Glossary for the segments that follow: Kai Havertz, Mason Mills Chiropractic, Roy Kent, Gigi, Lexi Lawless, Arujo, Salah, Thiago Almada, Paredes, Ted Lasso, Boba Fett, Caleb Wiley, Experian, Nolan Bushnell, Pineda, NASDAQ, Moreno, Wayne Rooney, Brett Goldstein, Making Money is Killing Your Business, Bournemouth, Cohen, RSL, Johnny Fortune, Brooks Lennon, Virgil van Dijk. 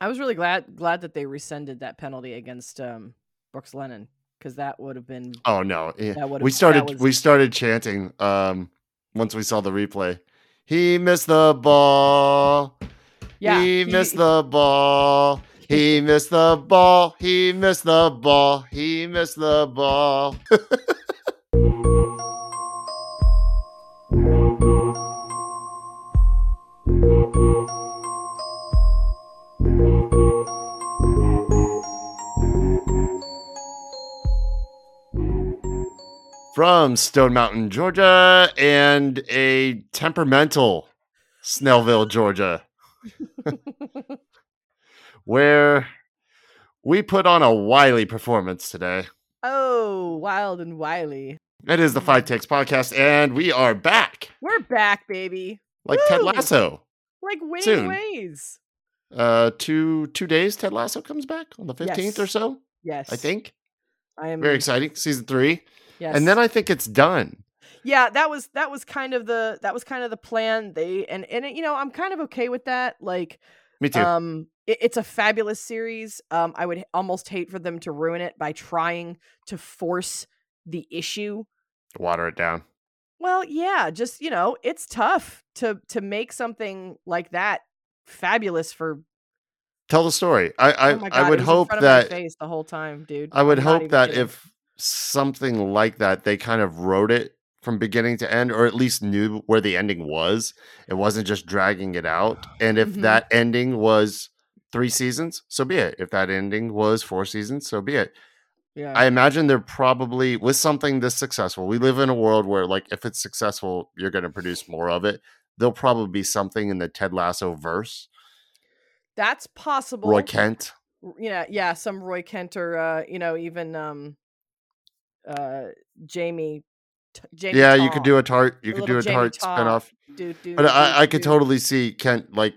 I was really glad that they rescinded that penalty against Brooks Lennon, because that would have been. Oh no! Yeah. We started chanting once we saw the replay. He missed the ball. Yeah, he missed the ball. He missed the ball. He missed the ball. He missed the ball. From Stone Mountain, Georgia, and a temperamental Snellville, Georgia, where we put on a wily performance today. Oh, wild and wily. It is the Five Takes Podcast, and we are back. We're back, baby. Like Woo! Ted Lasso. Like winning Soon. Ways. Two days, Ted Lasso comes back on the 15th or so. Yes. I think. I am very exciting. Season 3. Yes. And then I think it's done. Yeah, that was kind of the plan. I'm kind of okay with that. Like, me too. It's a fabulous series. I would almost hate for them to ruin it by trying to force the issue. Water it down. Well, yeah, just it's tough to make something like that fabulous for. Tell the story. I would hope that face the whole time, dude. I would hope that if something like that, they kind of wrote it from beginning to end, or at least knew where the ending was. It wasn't just dragging it out. And if that ending was 3 seasons, so be it. If that ending was 4 seasons, so be it. Yeah. I imagine they're probably, with something this successful, we live in a world where, like, if it's successful, you're going to produce more of it. There'll probably be something in the Ted Lasso verse. That's possible. Roy Kent. Yeah, some Roy Kent or, even... Jamie. Yeah, Taw. You could do a Tart. You could do a Tart spinoff. I could totally see Kent, like,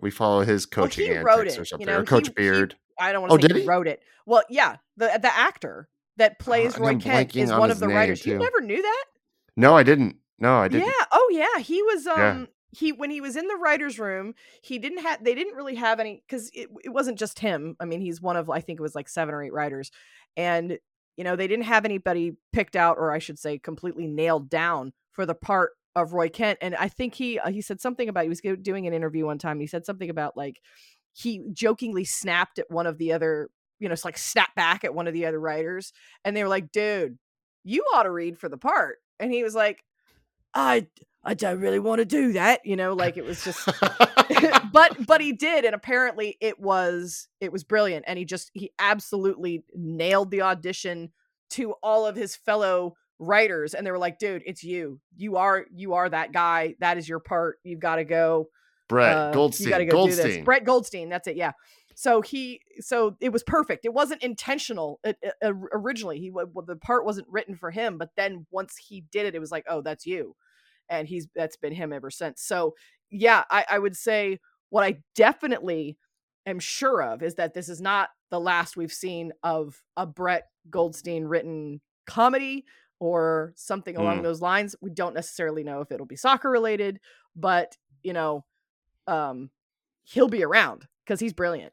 we follow his coaching antics or something, or Coach Beard. I don't want to say he wrote it. Well, yeah, the actor that plays Roy Kent is one of the writers. Too. You never knew that? No, I didn't. Yeah. Oh, yeah. He was. When he was in the writers' room, they didn't really have any, because it wasn't just him. I mean, he's one of, I think it was like 7 or 8 writers, and. They didn't have anybody picked out, or I should say completely nailed down for the part of Roy Kent. And I think he said something about, he was doing an interview one time, and he said something about, like, he jokingly snapped at one of the other, it's like snapped back at one of the other writers. And they were like, dude, you ought to read for the part. And he was like, I don't really want to do that. It was just, but he did. And apparently it was brilliant. And he absolutely nailed the audition to all of his fellow writers. And they were like, dude, it's you. You are that guy. That is your part. You've got to go. Brett Goldstein. Do this. Brett Goldstein. That's it. Yeah. So it was perfect. It wasn't intentional. Originally, the part wasn't written for him, but then once he did it, it was like, oh, that's you. And that's been him ever since. So yeah, I would say what I definitely am sure of is that this is not the last we've seen of a Brett Goldstein written comedy or something along those lines. We don't necessarily know if it'll be soccer related, but he'll be around because he's brilliant.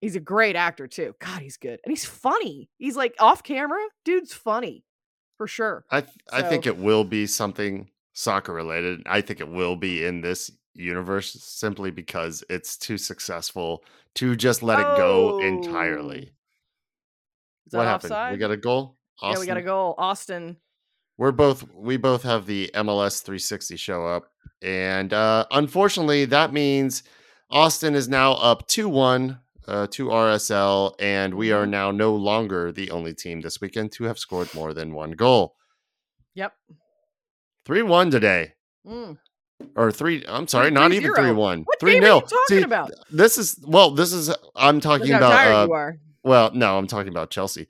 He's a great actor too. God, he's good. And he's funny. He's like off camera. Dude's funny for sure. I think it will be something soccer related. I think it will be in this universe simply because it's too successful to just let it go entirely. What happened? Offside? We got a goal. Austin. Yeah, we got a goal. Austin. We both have the MLS 360 show up, and unfortunately, that means Austin is now up 2-1 to RSL, and we are now no longer the only team this weekend to have scored more than 1 goal. Yep. 3-1 today. Or 3, I'm sorry, 3-0. Not even 3-1. What 3-0. Game are you talking about? I'm talking about well, no, I'm talking about Chelsea.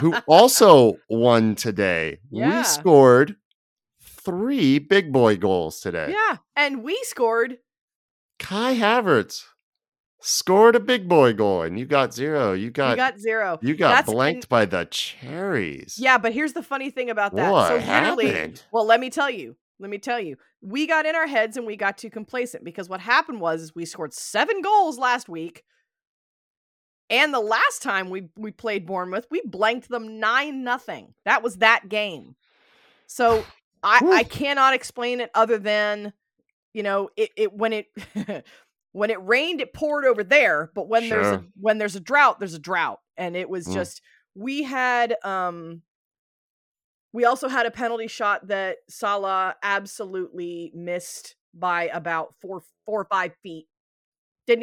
Who also won today. Yeah. We scored 3 big boy goals today. Yeah, and we scored. Kai Havertz scored a big boy goal, and you got 0. You got 0. You got blanked by the Cherries. Yeah, but here's the funny thing about that. What happened? Well, let me tell you. Let me tell you, we got in our heads and we got too complacent, because what happened was we scored 7 goals last week. And the last time we played Bournemouth, we blanked them 9-0. That was that game. So I cannot explain it other than, you know, it when it rained, it poured over there. But when sure. there's a drought, there's a drought. And it was just, we had, we also had a penalty shot that Salah absolutely missed by about four or 5 feet. Didn't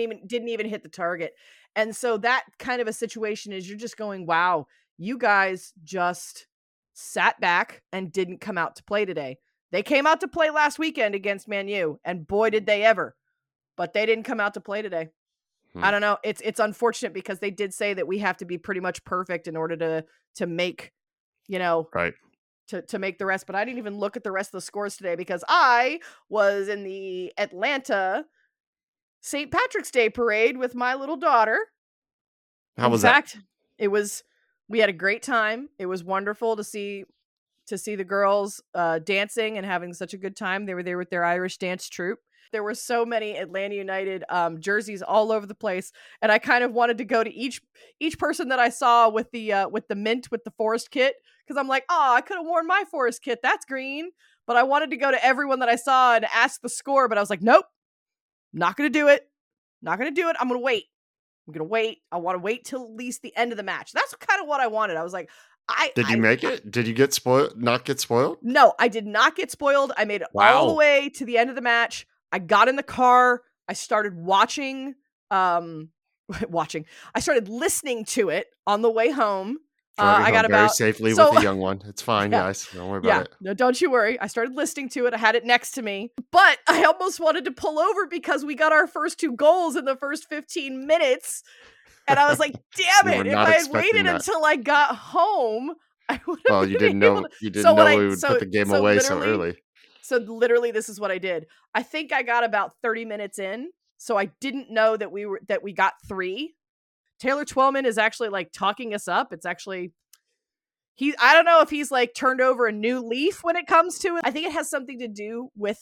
even hit the target. And so that kind of a situation is you're just going, wow, you guys just sat back and didn't come out to play today. They came out to play last weekend against Man U, and boy, did they ever. But they didn't come out to play today. I don't know. It's unfortunate, because they did say that we have to be pretty much perfect in order to make, you know, right. To make the rest. But I didn't even look at the rest of the scores today, because I was in the Atlanta St. Patrick's Day parade with my little daughter. How was that? In fact, it was, we had a great time. It was wonderful to see the girls dancing and having such a good time. They were there with their Irish dance troupe. There were so many Atlanta United jerseys all over the place, and I kind of wanted to go to each person that I saw with the mint with the Forest kit. Because I'm like, oh, I could have worn my Forest kit. That's green. But I wanted to go to everyone that I saw and ask the score. But I was like, nope, not going to do it. I'm going to wait. I want to wait till at least the end of the match. That's kind of what I wanted. I was like, Did you make it? Did you get spoiled? Not get spoiled? No, I did not get spoiled. I made it all the way to the end of the match. I got in the car. I started I started listening to it on the way home. I got about safely with the young one. It's fine, yeah. Guys. Don't worry about it. No, don't you worry. I started listening to it. I had it next to me, but I almost wanted to pull over because we got our first 2 goals in the first 15 minutes. And I was like, damn it. If I had waited until I got home, I would have we would put the game away so early. So literally this is what I did. I think I got about 30 minutes in. So I didn't know that we got 3. Taylor Twellman is actually like talking us up. It's actually, I don't know if he's like turned over a new leaf when it comes to it. I think it has something to do with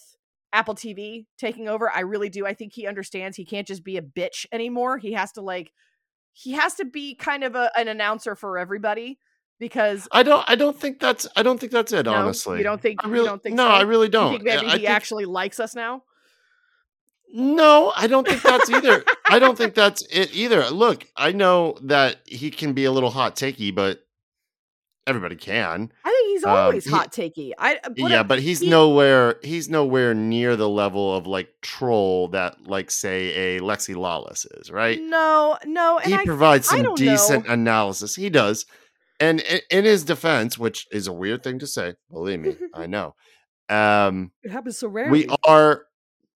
Apple TV taking over. I really do. I think he understands he can't just be a bitch anymore. He has to be kind of an announcer for everybody, because I don't think that's it. No, honestly, you don't think so? I really don't. You think maybe he actually likes us now? No, I don't think that's either. I don't think that's it either. Look, I know that he can be a little hot takey, but everybody can. I think he's always hot takey. But he's nowhere near the level of like troll that like say a Lexi Lawless is, right? No, and he provides some decent analysis. He does, and in his defense, which is a weird thing to say, believe me, I know. It happens so rarely. We are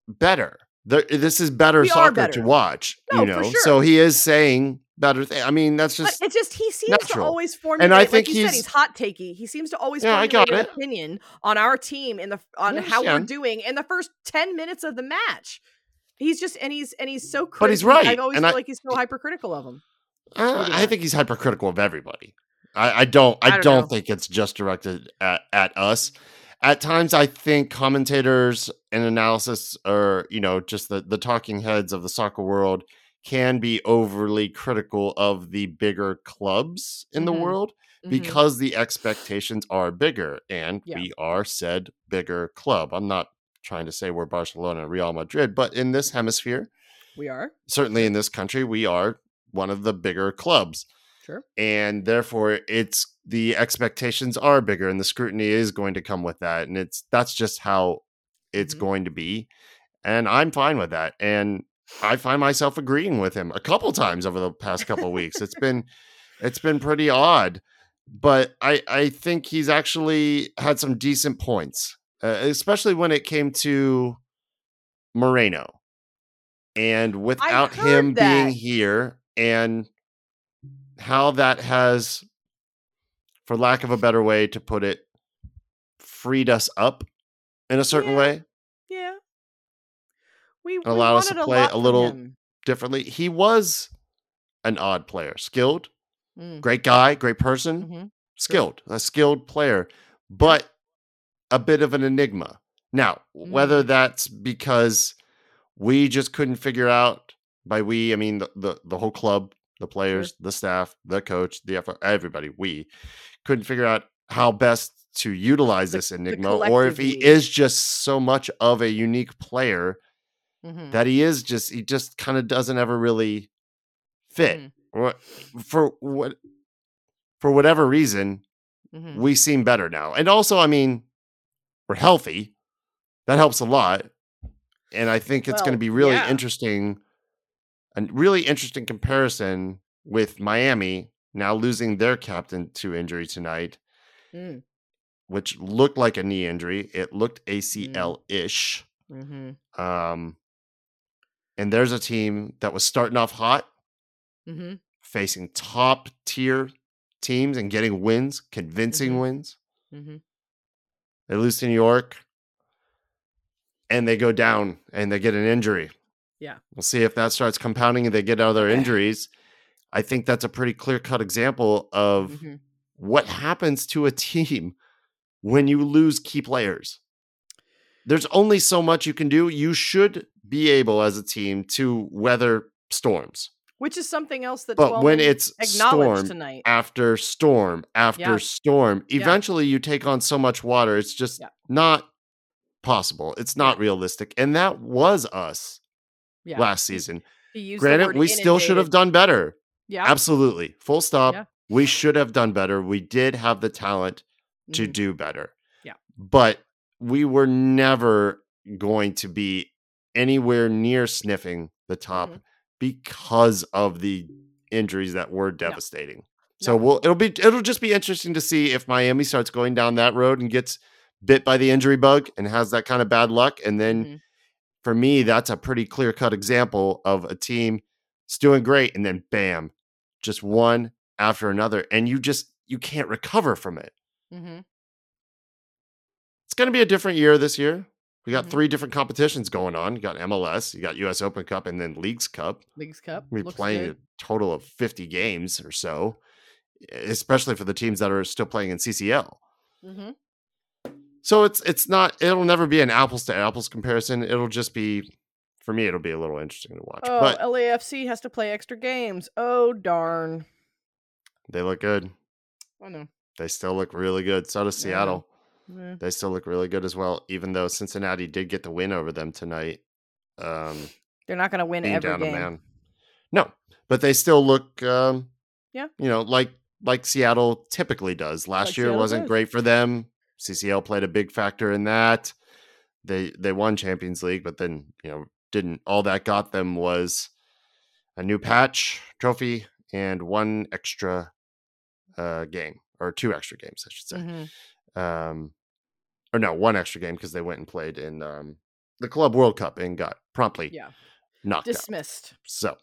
better. This is better soccer to watch, no, you know. Sure. So he is saying better things. I mean, that's just. But it's just he seems natural. To always formulate. And I think like you said, he's hot takey. He seems to always formulate an opinion on our team on how we're doing in the first 10 minutes of the match. He's just and he's so critical. But he's right. I always feel like he's so hypercritical of him. I think he's hypercritical of everybody. I don't think it's just directed at us. At times, I think commentators and analysis or, you know, just the talking heads of the soccer world can be overly critical of the bigger clubs in the world because the expectations are bigger and we are said bigger club. I'm not trying to say we're Barcelona and Real Madrid, but in this hemisphere, we are certainly in this country. We are one of the bigger clubs. Sure. And therefore it's the expectations are bigger and the scrutiny is going to come with that. And that's just how it's going to be. And I'm fine with that. And I find myself agreeing with him a couple times over the past couple of weeks. It's been pretty odd, but I think he's actually had some decent points, especially when it came to Moreno and without him being here and how that has, for lack of a better way to put it, freed us up in a certain way. Yeah. We allowed us to play a little differently. He was an odd player, skilled, great guy, great person, skilled player, but a bit of an enigma. Now, whether that's because we just couldn't figure out, by we, I mean the whole club, the players, the staff, the coach, the FO, everybody, we couldn't figure out how best to utilize this enigma, or if he is just so much of a unique player that he just kind of doesn't ever really fit for whatever reason. We seem better now. And also, I mean, we're healthy. That helps a lot. And I think it's going to be really interesting, a really interesting comparison with Miami now losing their captain to injury tonight, which looked like a knee injury. It looked ACL-ish. And there's a team that was starting off hot, facing top tier teams and getting wins, convincing wins. They lose to New York and they go down and they get an injury. Yeah. We'll see if that starts compounding and they get other injuries. I think that's a pretty clear-cut example of what happens to a team when you lose key players. There's only so much you can do. You should be able as a team to weather storms. Which is something else that But when it's storm tonight. After storm after storm, eventually you take on so much water. It's just not possible. It's not realistic. And that was us last season. Granted, we still should have done better. Yeah, absolutely. Full stop. Yeah. We should have done better. We did have the talent to do better. Yeah, but we were never going to be anywhere near sniffing the top because of the injuries that were devastating. No. So it'll just be interesting to see if Miami starts going down that road and gets bit by the injury bug and has that kind of bad luck. And then for me, that's a pretty clear-cut example of a team that's doing great. And then bam, just one after another. And you can't recover from it. Mm-hmm. It's going to be a different year this year. We got three different competitions going on. You got MLS, you got US Open Cup, and then Leagues Cup. We're playing a total of 50 games or so, especially for the teams that are still playing in CCL. So it'll never be an apples to apples comparison. It'll just be, for me, it'll be a little interesting to watch. Oh, but LAFC has to play extra games. Oh, darn. They look good. I know. They still look really good. So does Seattle. Yeah. They still look really good as well, even though Cincinnati did get the win over them tonight. They're not going to win every game. No, but they still look, like Seattle typically does. Last year wasn't great for them. CCL played a big factor in that. They won Champions League, but then, didn't. All that got them was a new patch, trophy, and one extra game, or two extra games, I should say. One extra game, because they went and played in the Club World Cup and got promptly knocked out. Dismissed. So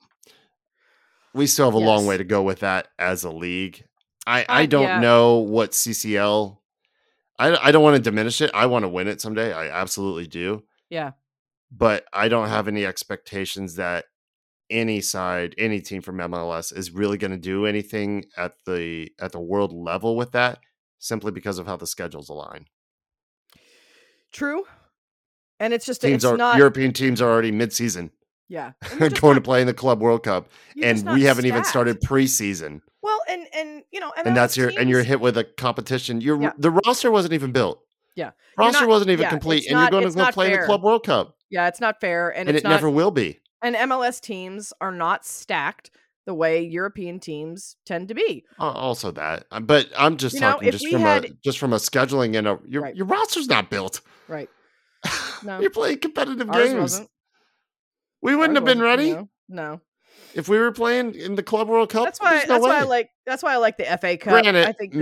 we still have a long way to go with that as a league. I don't know what CCL. I don't want to diminish it. I want to win it someday. I absolutely do. Yeah. But I don't have any expectations that any team from MLS is really going to do anything at the world level with that, simply because of how the schedules align. True. And it's just, European teams are already mid-season. Yeah. Going to play in the Club World Cup. And we haven't even started preseason. Well, and that's your, and you're hit with a competition. The roster wasn't even built. Yeah. Roster wasn't even complete. And you're going to go play in the Club World Cup. Yeah. It's not fair. And it never will be. And MLS teams are not stacked the way European teams tend to be. Also that, but I'm just talking from a scheduling and your roster's not built. Right. No. You're playing competitive games. Wasn't. We wouldn't have been ready. No. If we were playing in the Club World Cup, that's why I like the FA Cup. Granted, I think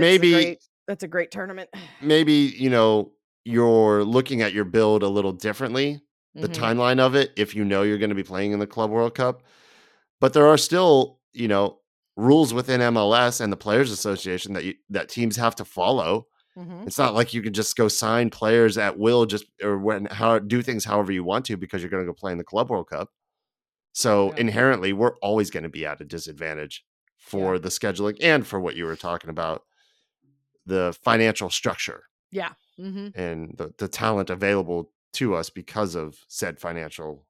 that's a great tournament. Maybe, you're looking at your build a little differently, the timeline of it, if you're going to be playing in the Club World Cup, but there are still rules within MLS and the Players Association that teams have to follow. It's not like you can just go sign players at will, do things however you want to, because you're going to go play in the Club World Cup. So inherently, we're always going to be at a disadvantage for the scheduling and for what you were talking about, the financial structure. Yeah. And the talent available to us because of said financial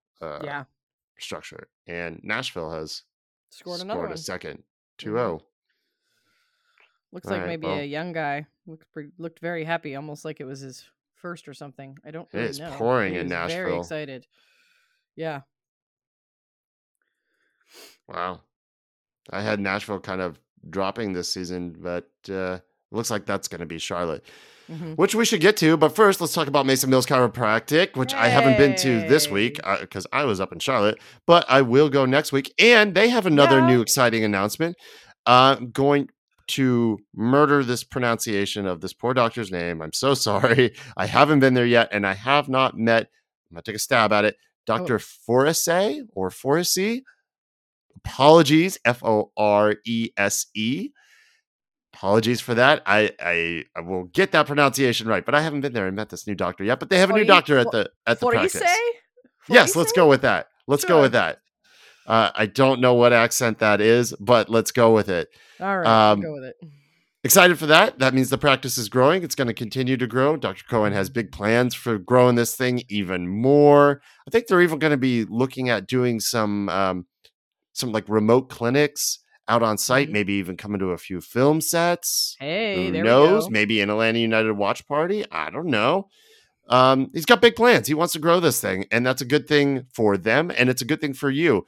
structure. And Nashville has scored a second 2-0. Looks a young guy looked very happy, almost like it was his first or something. I don't really know. It's pouring in Nashville. Very excited. Yeah. Wow. I had Nashville kind of dropping this season, but looks like that's going to be Charlotte, which we should get to. But first, let's talk about Mason Mills Chiropractic, which I haven't been to this week because I was up in Charlotte, but I will go next week. And they have another new exciting announcement. Going to murder this pronunciation of this poor doctor's name. I'm so sorry. I haven't been there yet, and I have not met. I'm going to take a stab at it. Dr. Foresee or Foresee. Apologies, Forese. Apologies for that. I will get that pronunciation right, but I haven't been there and met this new doctor yet. But they have a new doctor at the practice. Yes, let's go with that. Let's go with that. I don't know what accent that is, but let's go with it. All right, go with it. Excited for that. That means the practice is growing. It's going to continue to grow. Dr. Cohen has big plans for growing this thing even more. I think they're even going to be looking at doing some like remote clinics out on site, maybe even coming to a few film sets. Hey, who knows? Maybe an Atlanta United watch party. I don't know. He's got big plans. He wants to grow this thing, and that's a good thing for them. And it's a good thing for you,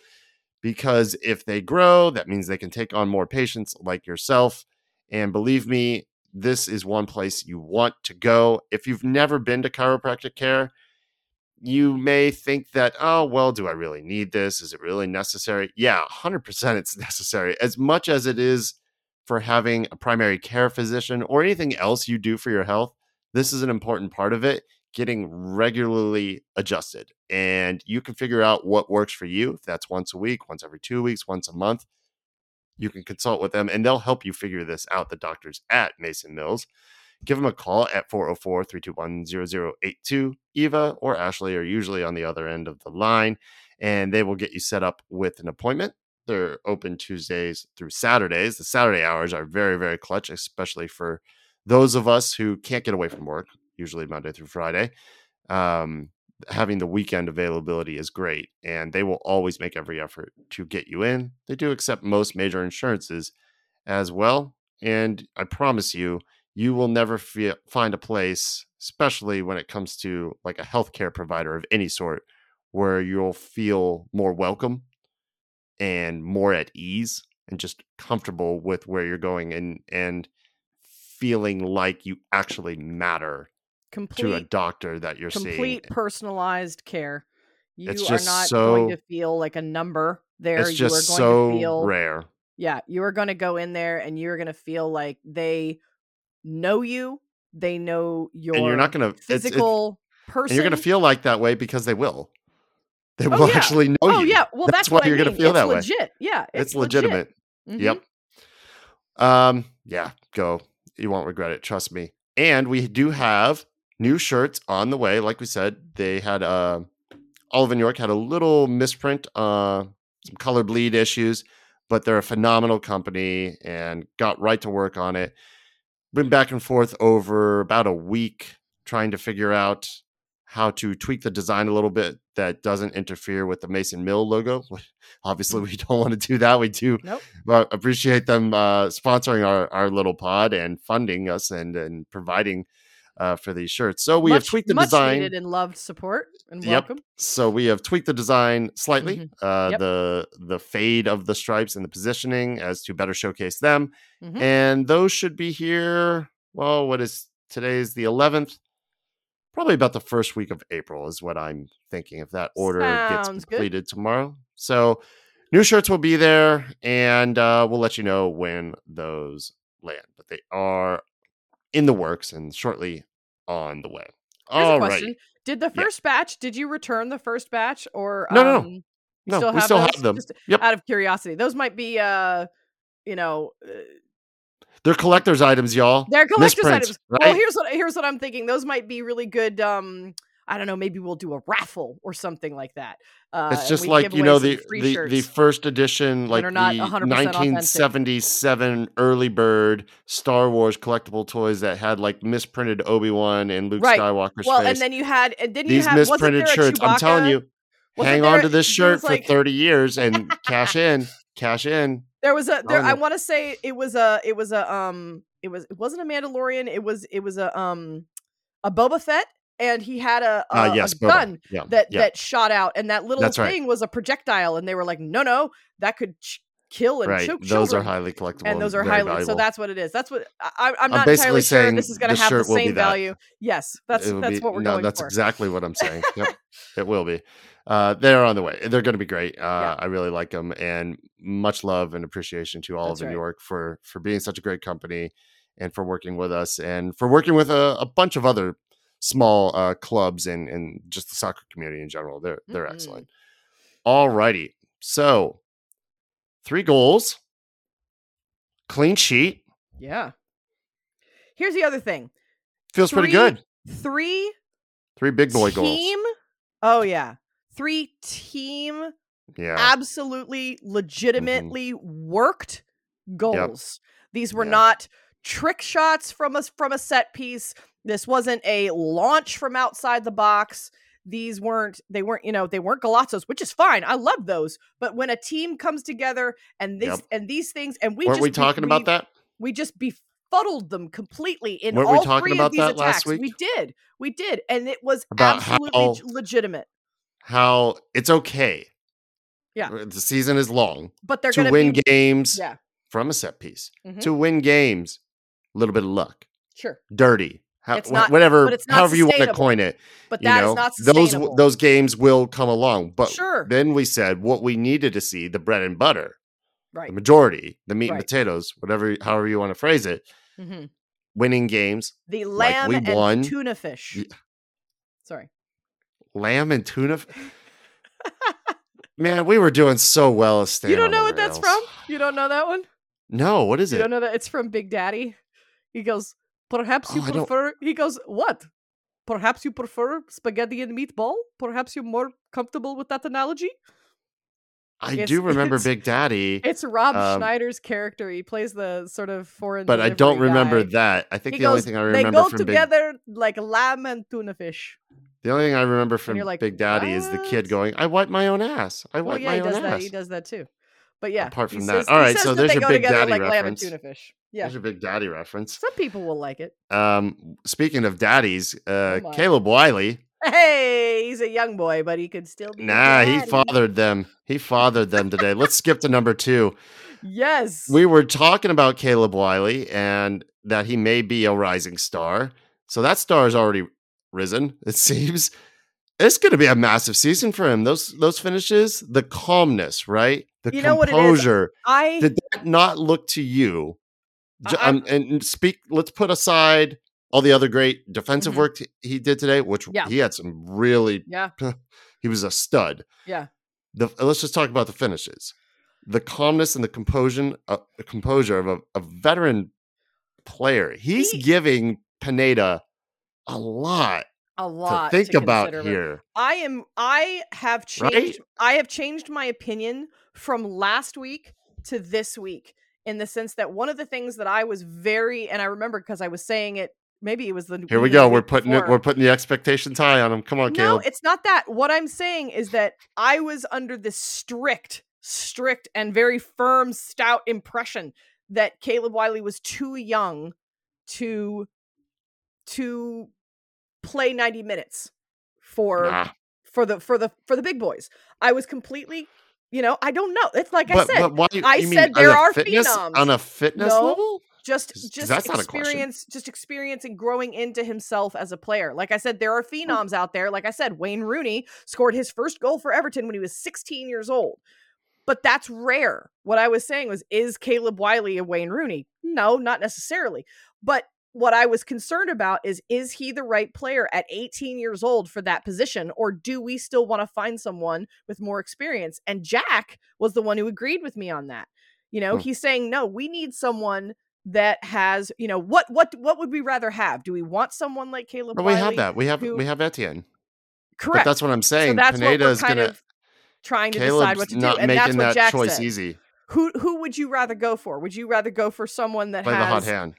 because if they grow, that means they can take on more patients like yourself. And believe me, this is one place you want to go. If you've never been to chiropractic care, you may think that, oh, well, do I really need this? Is it really necessary? Yeah, 100% it's necessary. As much as it is for having a primary care physician or anything else you do for your health, this is an important part of it, getting regularly adjusted. And you can figure out what works for you. If that's once a week, once every 2 weeks, once a month, you can consult with them and they'll help you figure this out. The doctors at Mason Mills. Give them a call at 404-321-0082. Eva or Ashley are usually on the other end of the line, and they will get you set up with an appointment. They're open Tuesdays through Saturdays. The Saturday hours are very, very clutch, especially for those of us who can't get away from work, usually Monday through Friday. Having the weekend availability is great, and they will always make every effort to get you in. They do accept most major insurances as well, and I promise you, you will never find a place, especially when it comes to like a healthcare provider of any sort, where you'll feel more welcome and more at ease and just comfortable with where you're going and feeling like you actually matter to a doctor that you're seeing. Complete personalized care. You are not going to feel like a number there. It's just so rare. Yeah, you are going to go in there and you're going to feel like they know you, they know your and you're not gonna, physical it's, person. And you're going to feel like that way because they will. They will actually know you. Oh, yeah. Well, that's why you're going to feel that legit. Way. Yeah. It's legitimate. Mm-hmm. Yep. Yeah. Go. You won't regret it. Trust me. And we do have new shirts on the way. Like we said, they had Olive and York had a little misprint, some color bleed issues, but they're a phenomenal company and got right to work on it. Been back and forth over about a week trying to figure out how to tweak the design a little bit that doesn't interfere with the Mason Mill logo. Obviously, we don't want to do that. We do appreciate them sponsoring our little pod and funding us and providing for these shirts. So we have tweaked the design. Much needed and loved support and welcome. So we have tweaked the design slightly, the fade of the stripes and the positioning as to better showcase them. And those should be here. Well, what is today's the 11th? Probably about the first week of April is what I'm thinking. If that order gets completed tomorrow. So new shirts will be there, and we'll let you know when those land, but they are in the works and shortly on the way. All right. Did the first batch? Did you return the first batch, or no? We still have them. Just out of curiosity, those might be, they're collector's items, y'all. They're collector's items. Right? Well, here's what I'm thinking. Those might be really good. I don't know, maybe we'll do a raffle or something like that. It's just like, you know, the first edition, like the 1977 authentic early bird Star Wars collectible toys that had like misprinted Obi-Wan and Luke Skywalker's face. And then you had misprinted shirts. I'm telling you, hang on to this shirt for 30 years and cash in. I want to say it wasn't a Mandalorian. It was a Boba Fett, and he had a gun that shot out, and that little thing was a projectile, and they were like, no, that could kill and choke children. Those are highly collectible, and those are highly valuable. So that's what it is. That's what I'm not entirely sure this is going to have the same value. Yes, that's what we're going for. No, that's exactly what I'm saying. Yep, it will be. They're on the way. They're going to be great. I really like them, and much love and appreciation to all of New York for being such a great company and for working with us and for working with a bunch of other small clubs and just the soccer community in general. They're excellent. All righty. So 3 goals, clean sheet. Yeah. Here's the other thing. Feels pretty good. Three big boy goals. Oh yeah. 3 team, absolutely, legitimately worked goals. Yep. These were not trick shots from a set piece. This wasn't a launch from outside the box. They weren't Galazzos, which is fine. I love those. But when a team comes together and this and these things, and weren't we talking about that? We just befuddled them completely in all three of these attacks. Last week? We did, and it was about absolutely legitimate. How it's okay. Yeah. The season is long, but they're going to win games from a set piece, to win games, a little bit of luck. Sure. Dirty. However you want to coin it. But that is not sustainable. Those games will come along. But then we said what we needed to see, the bread and butter, the majority, the meat and potatoes, however you want to phrase it, winning games. The lamb and tuna fish. Yeah. Sorry. Lamb and tuna. Man, we were doing so well as Stan. You don't know what that's from? You don't know that one? No, what is it? You don't know that? It's from Big Daddy. He goes, perhaps you prefer. He goes, what? Perhaps you prefer spaghetti and meatball? Perhaps you're more comfortable with that analogy? I do remember Big Daddy. It's Rob Schneider's character. He plays the sort of foreign. But I don't remember that. I think the only thing I remember from Big Daddy. They go together like lamb and tuna fish. The only thing I remember from Big Daddy is the kid going, I wipe my own ass. He does that. He does that too. But yeah. Apart from that. All right. So there's your Big Daddy reference. Lamb and tuna fish. Yeah. There's your Big Daddy reference. Some people will like it. Speaking of daddies, Caleb Wiley. Hey, he's a young boy, but he could still be. Nah, he fathered them. He fathered them today. Let's skip to number 2. Yes. We were talking about Caleb Wiley and that he may be a rising star. So that star is already risen, it seems. It's going to be a massive season for him. Those finishes, the calmness, right? The composure. Did that not look to you? Let's put aside all the other great defensive work he did today, which he had some really. Yeah. He was a stud. Yeah. Let's just talk about the finishes. The calmness and the composure of a veteran player. He's giving Pineda a lot to think about here. I have changed my opinion from last week to this week in the sense that one of the things that I was and I remember because I was saying it, maybe it was the here we go. We're putting the expectations high on him. Come on, Caleb. No, it's not that. What I'm saying is that I was under this strict and very firm, stout impression that Caleb Wiley was too young to play 90 minutes for the big boys. I was completely, I don't know. It's like I said. There are phenoms on a fitness level. Just experience and growing into himself as a player. Like I said, there are phenoms out there. Like I said, Wayne Rooney scored his first goal for Everton when he was 16 years old. But that's rare. What I was saying was, is Caleb Wiley a Wayne Rooney? No, not necessarily. But what I was concerned about is he the right player at 18 years old for that position? Or do we still want to find someone with more experience? And Jack was the one who agreed with me on that. He's saying, no, we need someone that has, what would we rather have? Do we want someone like Caleb Wiley? We have Etienne. Correct. But that's what I'm saying. So that's Pineda what we're kind of trying to Caleb's decide what to do. And that's what Jack choice said. Easy. Who would you rather go for? Would you rather go for someone that has the hot hand?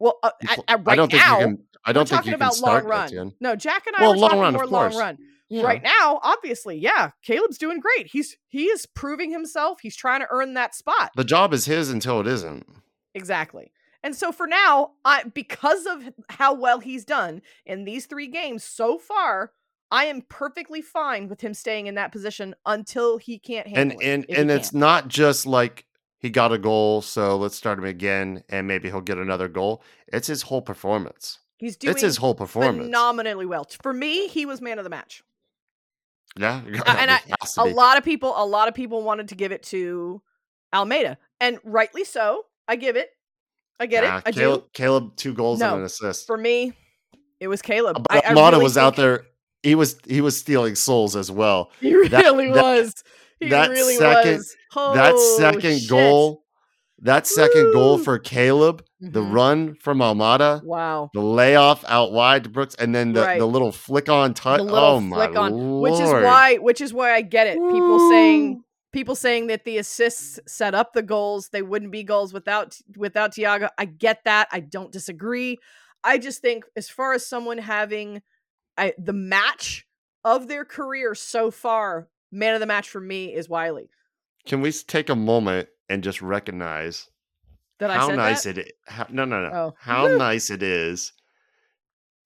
Well, right I don't now, think you can, I don't think you can start long run. No, Jack and I were talking more long run. Yeah. Right now, obviously, yeah, Caleb's doing great. He is proving himself. He's trying to earn that spot. The job is his until it isn't. Exactly. And so for now, because of how well he's done in these three games so far, I am perfectly fine with him staying in that position until he can't handle it. And it's not just like he got a goal, so let's start him again, and maybe he'll get another goal. It's his whole performance. He's doing phenomenally well. For me, he was man of the match. Yeah, and a lot of people wanted to give it to Almada, and rightly so. I give it. I get it. I do. Caleb, 2 goals and an assist. For me, it was Caleb. But Almada was out there. He was stealing souls as well. He really was. Oh, that second goal for Caleb, the run from Almada. Wow. The layoff out wide to Brooks, and then the little flick on touch. Oh my Lord. Which is why I get it. People saying that the assists set up the goals, they wouldn't be goals without Thiago. I get that. I don't disagree. I just think as far as someone having the match of their career so far, man of the match for me is Wiley. Can we take a moment and just recognize how nice it is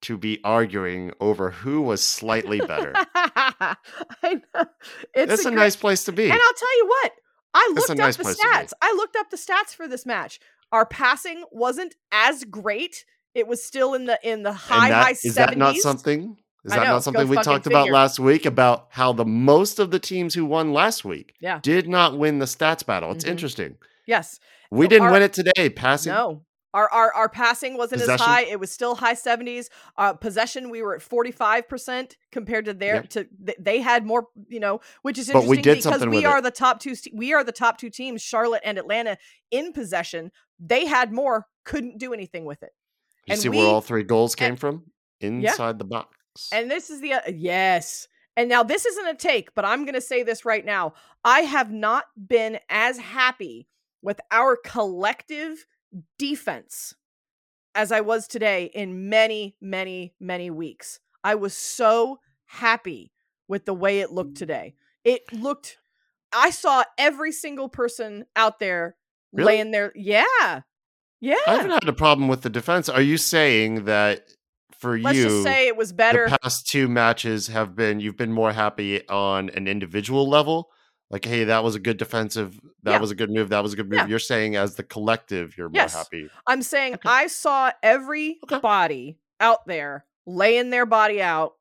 to be arguing over who was slightly better. I know. It's a nice place to be. And I'll tell you what, I looked up the stats for this match. Our passing wasn't as great. It was still in the high 70s. Is that not something? Is that not something we talked about last week about how the most of the teams who won last week did not win the stats battle? It's interesting. Yes. We didn't win it today. Passing. No. Our passing wasn't as high. It was still high 70s. Possession, we were at 45% compared to their they had more, which is interesting because we are the top two. We are the top two teams, Charlotte and Atlanta, in possession. They had more, couldn't do anything with it. You see where all 3 goals came from? Inside the box. And this is the yes. And now this isn't a take, but I'm going to say this right now. I have not been as happy with our collective defense as I was today in many, many, many weeks. I was so happy with the way it looked today. I saw every single person out there laying there. Yeah. Yeah. I haven't had a problem with the defense. Are you saying that let's just say it was better. The past 2 matches you've been more happy on an individual level. Like, hey, that was a good defensive. That was a good move. That was a good move. Yeah. You're saying as the collective, you're more happy. I'm saying I saw every body out there laying their body out.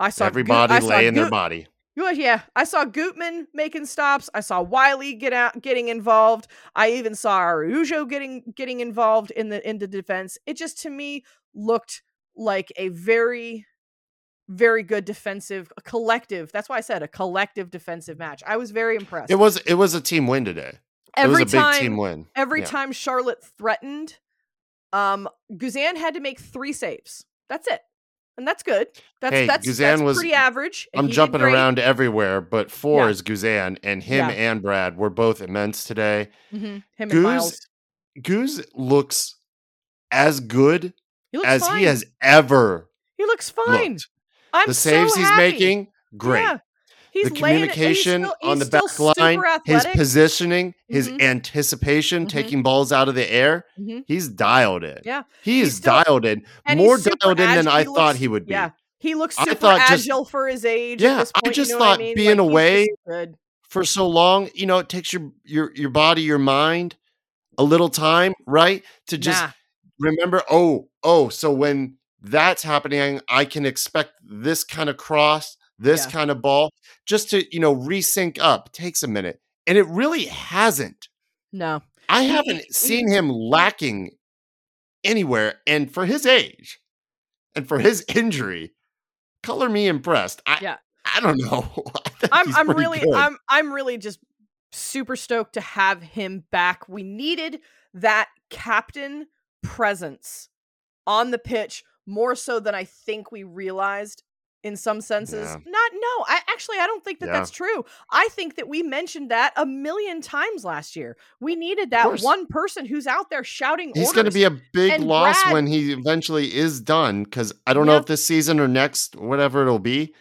I saw everybody laying their body. Yeah, I saw Gutman making stops. I saw Wiley getting involved. I even saw Arujo getting involved in the defense. It just to me looked like a very, very good defensive collective. That's why I said a collective defensive match. I was very impressed. It was a team win today. It was a big team win. Every time Charlotte threatened, Guzan had to make 3 saves. That's it, and that's good. That's pretty average. I'm jumping around everywhere, but 4 is Guzan, and him and Brad were both immense today. Mm-hmm. Him and Miles. Guz looks as good. He has ever. He looks fine. I'm so happy. The saves he's making, great. Yeah. The communication on the back line, his positioning, his anticipation, taking balls out of the air. Mm-hmm. He's dialed in. Yeah. He is dialed in. More dialed in than I thought he would be. Yeah. He looks super agile for his age. Yeah. I just thought being away for so long, it takes your body, your mind a little time, right? To just remember, so when that's happening, I can expect this kind of cross, this kind of ball, just to, resync up takes a minute. And it really hasn't. No, I haven't seen him lacking anywhere. And for his age and for his injury, color me impressed. I don't know. I'm really just super stoked to have him back. We needed that captain presence on the pitch more so than I think we realized in some senses. Yeah. I don't think that that's true. I think that we mentioned that a million times last year. We needed that one person who's out there shouting orders. He's going to be a big loss when he eventually is done, because I don't know if this season or next, whatever it'll be,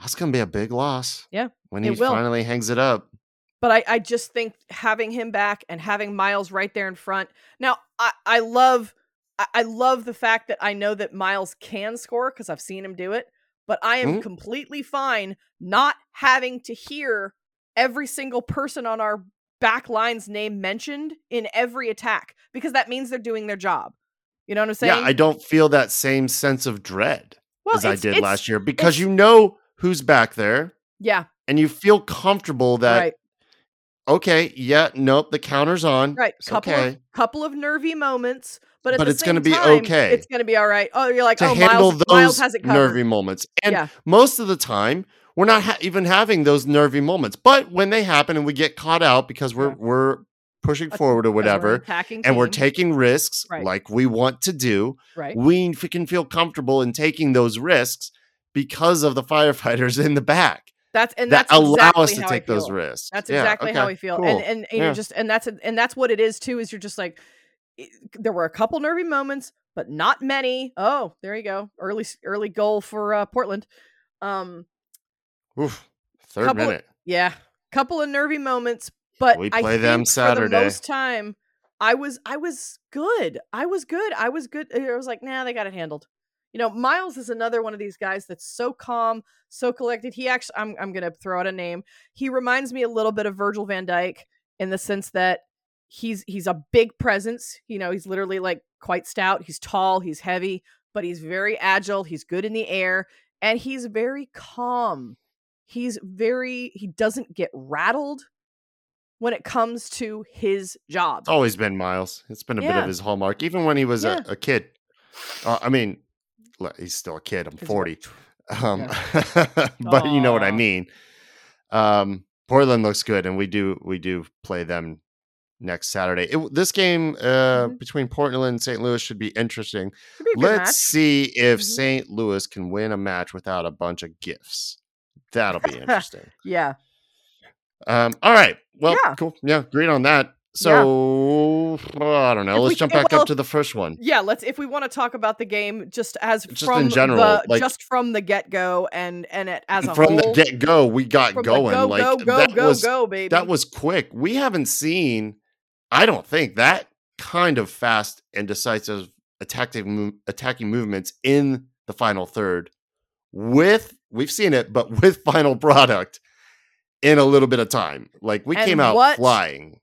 that's going to be a big loss. Yeah, when he finally hangs it up. But I just think having him back and having Miles right there in front. Now, I love the fact that I know that Miles can score because I've seen him do it. But I am completely fine not having to hear every single person on our back line's name mentioned in every attack, because that means they're doing their job. You know what I'm saying? Yeah, I don't feel that same sense of dread as I did last year, because you know who's back there. Yeah. And you feel comfortable that, the counter's on. Right. Couple of nervy moments. But it's going to be okay. It's going to be all right. Oh, you're like, handle Miles has it covered. Nervy moments. And most of the time, we're not even having those nervy moments. But when they happen and we get caught out because we're pushing forward or whatever, we're taking risks like we want to do, we can feel comfortable in taking those risks because of the firefighters in the back. That's allow exactly us to take those risks. That's exactly how we feel. Cool. And that's what it is too. Is you're just like. There were a couple nervy moments, but not many. Oh, there you go. Early goal for Portland. Oof, third minute. Couple of nervy moments, but we play them Saturday. For the most time, I was good. I was like, nah, they got it handled. You know, Miles is another one of these guys that's so calm, so collected. He actually, I'm gonna throw out a name. He reminds me a little bit of Virgil van Dijk in the sense that. He's a big presence. You know, he's literally like quite stout. He's tall, he's heavy, but he's very agile. He's good in the air and he's very calm. He doesn't get rattled when it comes to his job. It's always been Miles. It's been a bit of his hallmark, even when he was a kid. He's still a kid. I'm 40. But you know what I mean? Portland looks good and we do play them next Saturday. This game between Portland and St. Louis should be interesting. Let's see if St. Louis can win a match without a bunch of gifts. That'll be interesting. All right. Well, cool. Yeah, agreed on that. So I don't know. Let's jump back up to the first one. Yeah, if we want to talk about the game from the get-go and it as a whole. From the get-go, we got going. Go, baby. That was quick. We haven't seen I don't think that kind of fast and decisive attacking movements in the final third we've seen it, but with final product in a little bit of time. Like we came out flying.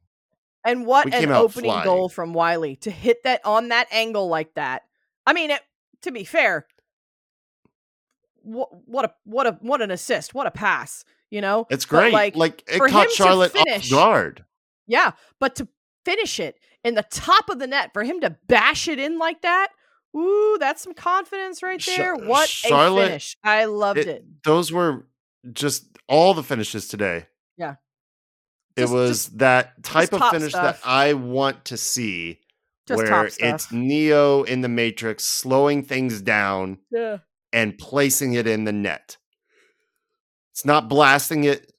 And what an opening goal from Wiley to hit that on that angle like that. I mean, to be fair, what an assist, what a pass, you know? It's great. But like it caught Charlotte off guard. Yeah, but to finish it in the top of the net, for him to bash it in like that, ooh, that's some confidence right there. What a finish. I loved it. Those were just all the finishes today. Yeah. That type of finish that I want to see, where it's Neo in the Matrix slowing things down and placing it in the net. It's not blasting it.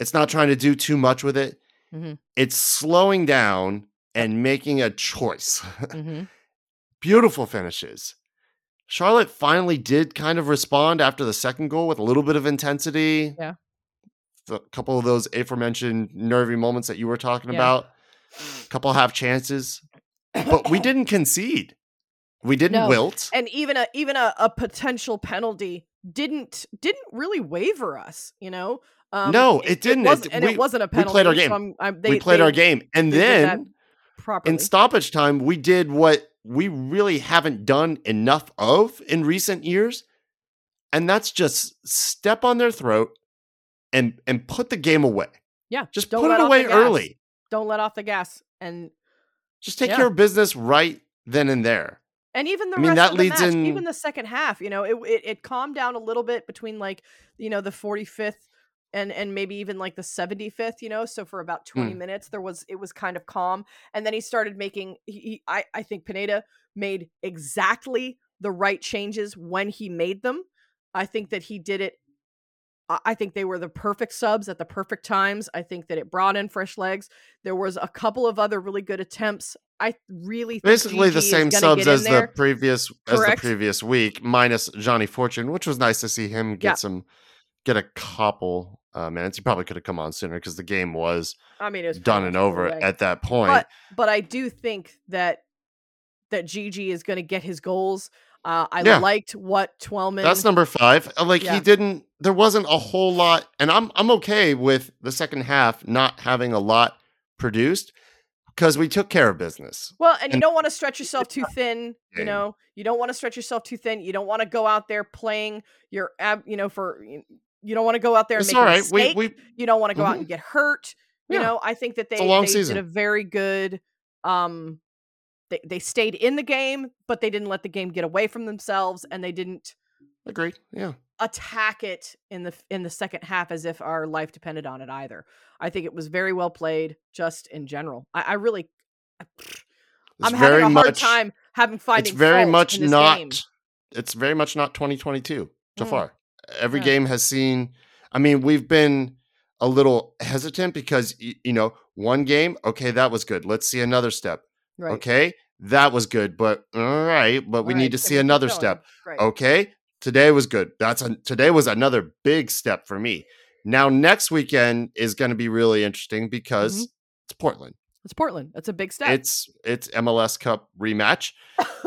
It's not trying to do too much with it. Mm-hmm. It's slowing down and making a choice. Mm-hmm. Beautiful finishes. Charlotte finally did kind of respond after the second goal with a little bit of intensity. Yeah. A couple of those aforementioned nervy moments that you were talking about, a couple half chances, but we didn't concede. We didn't wilt. And even a potential penalty didn't really waver us, you know? No, it didn't. It wasn't a penalty. We played our game. And then in stoppage time, we did what we really haven't done enough of in recent years. And that's just step on their throat. And put the game away. Yeah. Just put it away early. Don't let off the gas. And just take care of business right then and there. And even the rest of the match, even the second half, you know, it calmed down a little bit between like, you know, the 45th and maybe even like the 75th, you know, so for about 20 minutes it was kind of calm. And then he started making, I think Pineda made exactly the right changes when he made them. I think that he did it. I think they were the perfect subs at the perfect times. I think that it brought in fresh legs. There was a couple of other really good attempts. I really think basically Gigi the same subs as there. the previous week, minus Johnny Fortune, which was nice to see him get get a couple minutes. He probably could have come on sooner because the game was it was done and over at that point. But I do think that Gigi is going to get his goals. I liked what Twellman. That's number 5. He didn't. There wasn't a whole lot, and I'm okay with the second half not having a lot produced because we took care of business. Well, and you don't want to stretch yourself too thin. You know, you don't want to stretch yourself too thin. You don't want to go out there playing your You don't want to go out there and make a mistake. You don't want to go out and get hurt. Yeah. You know, I think that they did a very good. They stayed in the game, but they didn't let the game get away from themselves, and they didn't attack it in the second half as if our life depended on it either. I think it was very well played, just in general. I'm having a hard time finding fault in this game. It's very much not 2022 so far. Every game has seen. I mean, we've been a little hesitant because one game, that was good. Let's see another step. Right. Okay, that was good, but we need to see another step. Right. Okay, today was good. Today was another big step for me. Now next weekend is going to be really interesting because it's Portland. It's Portland. That's a big step. It's MLS Cup rematch,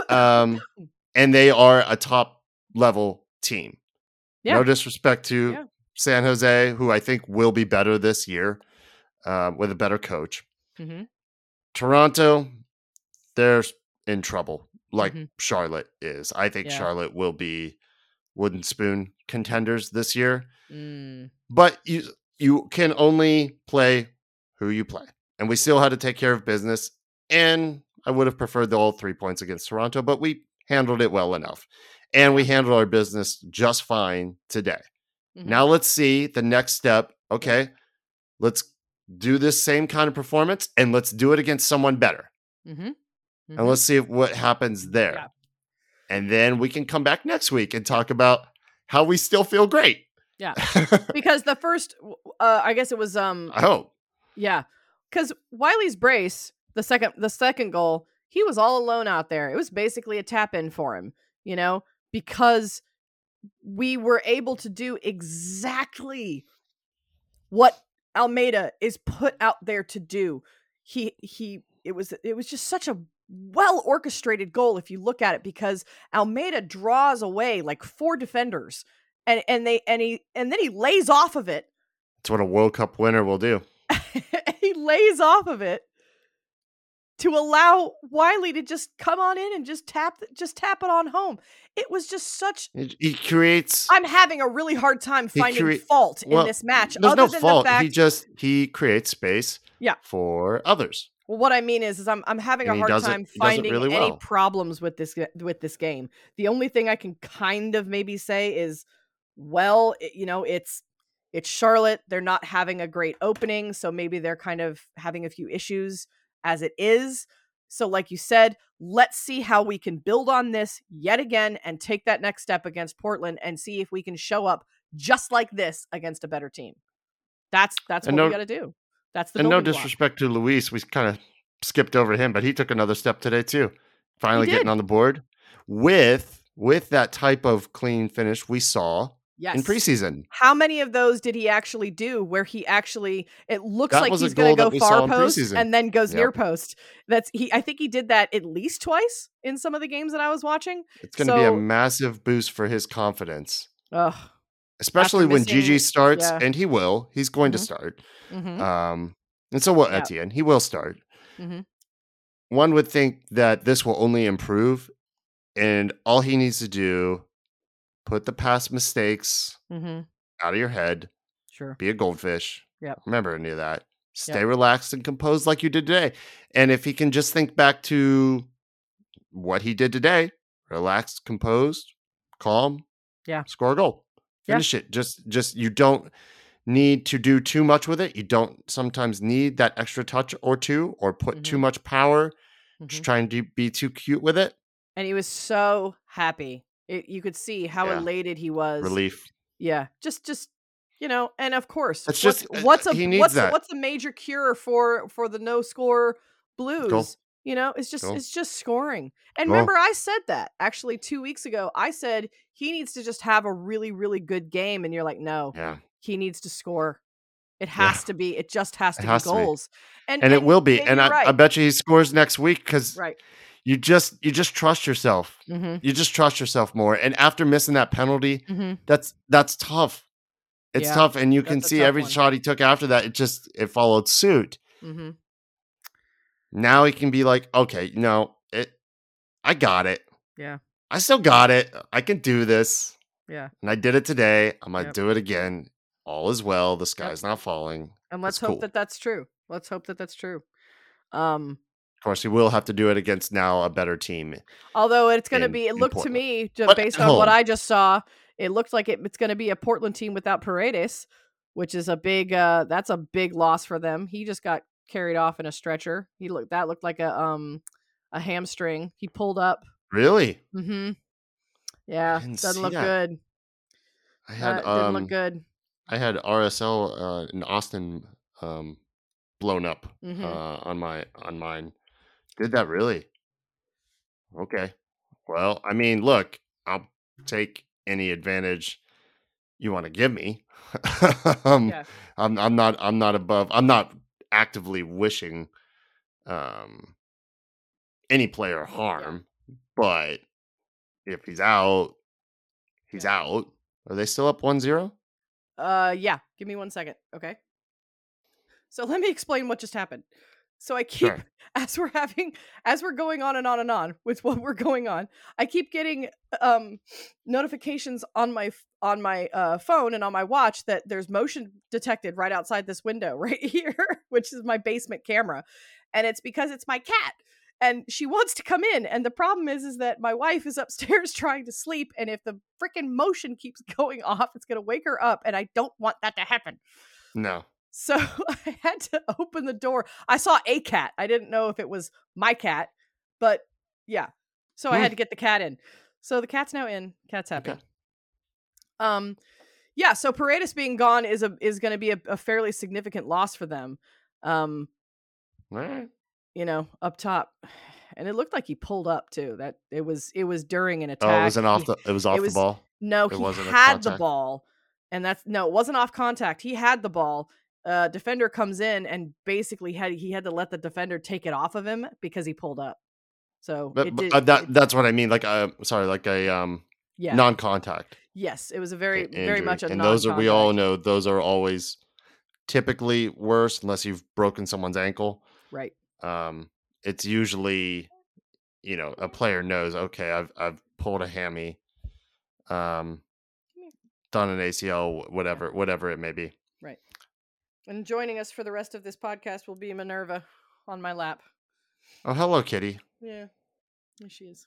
and they are a top level team. Yeah. No disrespect to San Jose, who I think will be better this year with a better coach. Mm-hmm. Toronto. They're in trouble, like Charlotte is. I think Charlotte will be wooden spoon contenders this year. Mm. But you can only play who you play. And we still had to take care of business. And I would have preferred the all 3 points against Toronto, but we handled it well enough. And we handled our business just fine today. Mm-hmm. Now let's see the next step. Okay, let's do this same kind of performance and let's do it against someone better. Mm-hmm. Mm-hmm. And let's see what happens there. Yeah. And then we can come back next week and talk about how we still feel great. Yeah. Because the first, I guess it was. I hope. Yeah. Because Wiley's brace, the second goal, he was all alone out there. It was basically a tap in for him, because we were able to do exactly what Almada is put out there to do. It was just such a well orchestrated goal if you look at it, because Almada draws away like 4 defenders and then he lays off of it. That's what a World Cup winner will do. He lays off of it to allow Wiley to just come on in and just tap it on home. It was just such. He creates. I'm having a really hard time finding fault in this match. There's no fault. He creates space. Yeah. For others. Well, what I mean is I'm having a hard time finding any problems with this game. The only thing I can kind of maybe say is, it's Charlotte. They're not having a great opening, so maybe they're kind of having a few issues as it is. So, like you said, let's see how we can build on this yet again and take that next step against Portland and see if we can show up just like this against a better team. That's what we got to do. And no disrespect to Luis, we kind of skipped over him, but he took another step today too. Finally getting on the board with that type of clean finish we saw in preseason. How many of those did he actually do? Where he actually it looks that like he's going to go far post and then goes near post. I think he did that at least twice in some of the games that I was watching. It's going to be a massive boost for his confidence. Ugh. Especially when Gigi starts, and he will. He's going to start. Mm-hmm. And so will Etienne. He will start. Mm-hmm. One would think that this will only improve, and all he needs to do, put the past mistakes out of your head. Sure. Be a goldfish. Yeah. Remember any of that. Stay relaxed and composed like you did today. And if he can just think back to what he did today, relaxed, composed, calm, score a goal. Finish it. Just you don't need to do too much with it. You don't sometimes need that extra touch or two, or put too much power. Just trying to be too cute with it. And he was so happy You could see how elated he was. Relief. Yeah. Just, you know, and of course, it's what's a major cure for the no score blues? Goal. You know, it's just scoring. And remember, I said that actually 2 weeks ago. I said he needs to just have a really, really good game. And you're like, no, he needs to score. It has to be. It just has to be goals. And it will be. And I bet you he scores next week because you just trust yourself. Mm-hmm. You just trust yourself more. And after missing that penalty, that's tough. It's tough. And you can see every shot he took after that. It followed suit. Mm-hmm. Now he can be like, okay, no, I got it. Yeah. I still got it. I can do this. Yeah. And I did it today. I'm going to do it again. All is well. The sky's not falling. And let's hope that that's true. Let's hope that that's true. Of course, he will have to do it against now a better team. Although it's going to be, it looked to me, based on what I just saw, it looked like it's going to be a Portland team without Paredes, which is that's a big loss for them. He just got carried off in a stretcher. That looked like a hamstring. He pulled up. Really? Mm-hmm. Yeah. Doesn't look good. Didn't look good. I had RSL in Austin blown up on mine. Did that really? Okay. Well, I mean, look, I'll take any advantage you want to give me. I'm not actively wishing any player harm, but if he's out, he's out. Are they still up 1-0? Yeah. Give me 1 second. Okay. So let me explain what just happened. So I keep, as we're going on and on and on with what we're going on, I keep getting notifications on my phone and on my watch that there's motion detected right outside this window right here, which is my basement camera. And it's because it's my cat and she wants to come in. And the problem is that my wife is upstairs trying to sleep. And if the freaking motion keeps going off, it's going to wake her up. And I don't want that to happen. No. So I had to open the door. I saw a cat. I didn't know if it was my cat, but yeah. So I had to get the cat in. So the cat's now in. Cat's happy. Okay. Yeah. So Paredes being gone is going to be a fairly significant loss for them. You know, up top, and it looked like he pulled up too. That it was during an attack. Oh, it wasn't off the. It was off the ball. No, he had the ball, and it wasn't off contact. He had the ball. Defender comes in and basically he had to let the defender take it off of him because he pulled up. So that's what I mean. Like a non-contact. Yes, it was a very injury. Very much a non-contact. And those are, we all know, those are always typically worse unless you've broken someone's ankle. Right. It's usually, you know, a player knows, okay, I've pulled a hammy, done an ACL, whatever it may be. Right. And joining us for the rest of this podcast will be Minerva on my lap. Oh, hello, kitty. Yeah, there she is.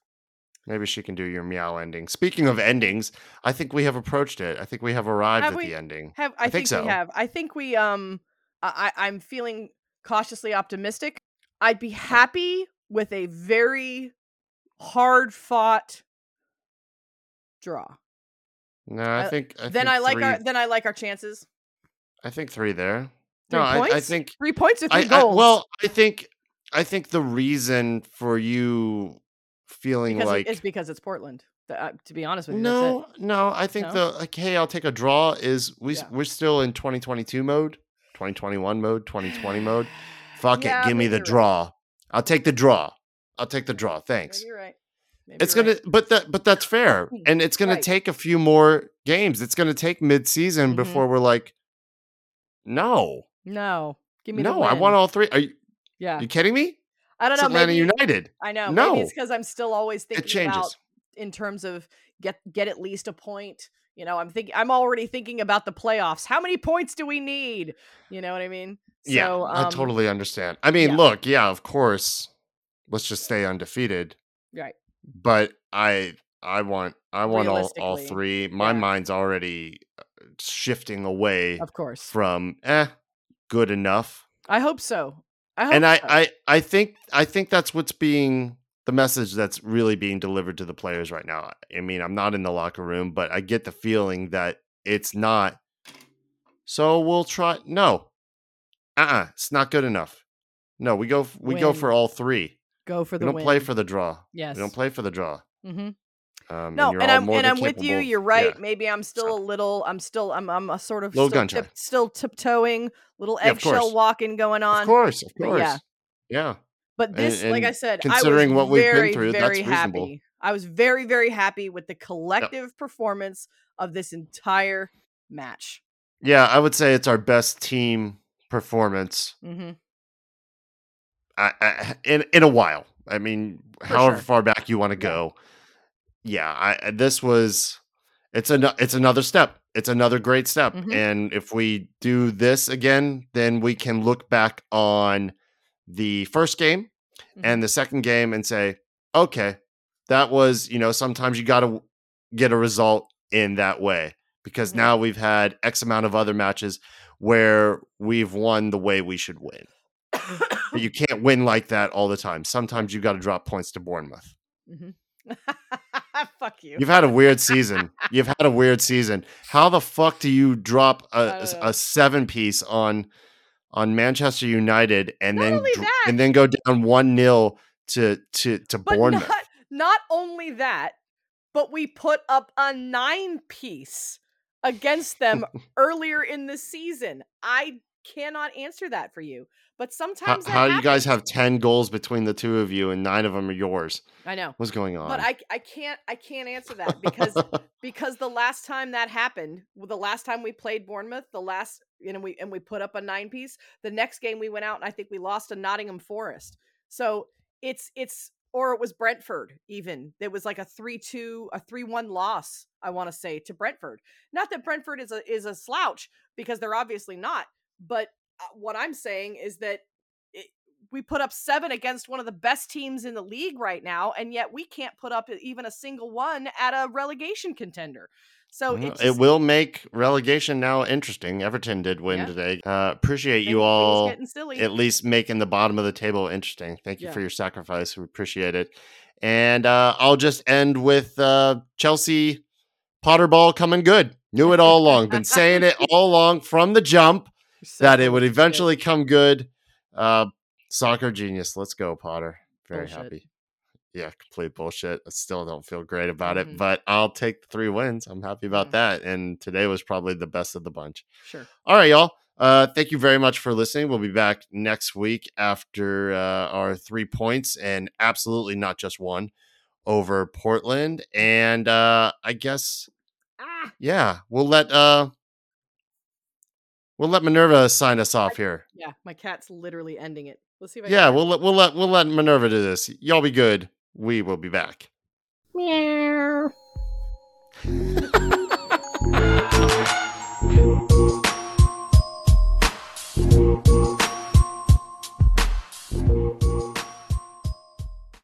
Maybe she can do your meow ending. Speaking of endings, I think we have approached it. I think we have arrived at the ending. I think so. We have. I think we, I'm feeling cautiously optimistic. I'd be happy with a very hard-fought draw. No, I like our chances. I think three there. 3 points? I think 3 points or three goals. I think the reason for you feeling it's because it's Portland. To be honest with you, hey, I'll take a draw. We're still in 2022 mode, 2021 mode, 2020 mode. Fuck it, give me the draw. Right. I'll take the draw. Thanks. Maybe you're right. But that's fair, and it's gonna take a few more games. It's gonna take mid-season before we're like. No. Give me the win. I want all three. Are you? Yeah. You kidding me? I don't know. It's Atlanta United. I know. No. Maybe it's because I'm still always thinking about in terms of get at least a point. You know, I'm already thinking about the playoffs. How many points do we need? You know what I mean? So, yeah. I totally understand. I mean, look. Yeah, of course. Let's just stay undefeated. Right. But I want all three. My mind's already shifting away, of course, from good enough. I hope so. I think that's what's being the message that's really being delivered to the players right now. I mean, I'm not in the locker room, but I get the feeling that it's not. So we'll try. No, it's not good enough. No, we go for all three. Go for the win. We don't play for the draw. Yes. We don't play for the draw. Mm-hmm. No, and I'm with you. You're right. Yeah. Maybe I'm still a little. I'm a sort of still tiptoeing, little eggshell walking going on. Of course. Yeah. But this, and like I said, considering what we've been through, that's reasonable. Happy. I was very, very happy with the collective performance of this entire match. Yeah, I would say it's our best team performance. Mm-hmm. In a while. I mean, however far back you want to go. Yeah, it's another step. It's another great step. Mm-hmm. And if we do this again, then we can look back on the first game and the second game and say, okay, that was, sometimes you got to get a result in that way, because now we've had X amount of other matches where we've won the way we should win. But you can't win like that all the time. Sometimes you got to drop points to Bournemouth. Mm-hmm. Fuck you. You've had a weird season. How the fuck do you drop a 7-piece on Manchester United and then go down 1-0 to Bournemouth? Not only that, but we put up a 9-piece against them earlier in the season. I cannot answer that for you. But sometimes how do you guys have 10 goals between the two of you and 9 of them are yours? I know what's going on, but I can't answer that because the last time that happened, the last time we played Bournemouth, we put up a 9-piece. The next game we went out and I think we lost to Nottingham Forest. So it was Brentford even. It was like a 3-1 loss, I want to say, to Brentford. Not that Brentford is a slouch, because they're obviously not, but what I'm saying is that we put up 7 against one of the best teams in the league right now, and yet we can't put up even a single one at a relegation contender. So it will make relegation now interesting. Everton did win today. Appreciate you all at least making the bottom of the table interesting. Thank you for your sacrifice. We appreciate it. And I'll just end with Chelsea Potterball coming good. Knew it all along. Been saying it all along from the jump. That it would eventually come good. Soccer genius. Let's go, Potter. Very bullshit. Happy. Yeah, complete bullshit. I still don't feel great about it, but I'll take the 3 wins. I'm happy about that. And today was probably the best of the bunch. Sure. All right, y'all. Thank you very much for listening. We'll be back next week after our 3 points, and absolutely not just one, over Portland. And I guess, we'll let Minerva sign us off here. Yeah, my cat's literally ending it. Let's see if I can. We'll let Minerva do this. Y'all be good. We will be back. Meow.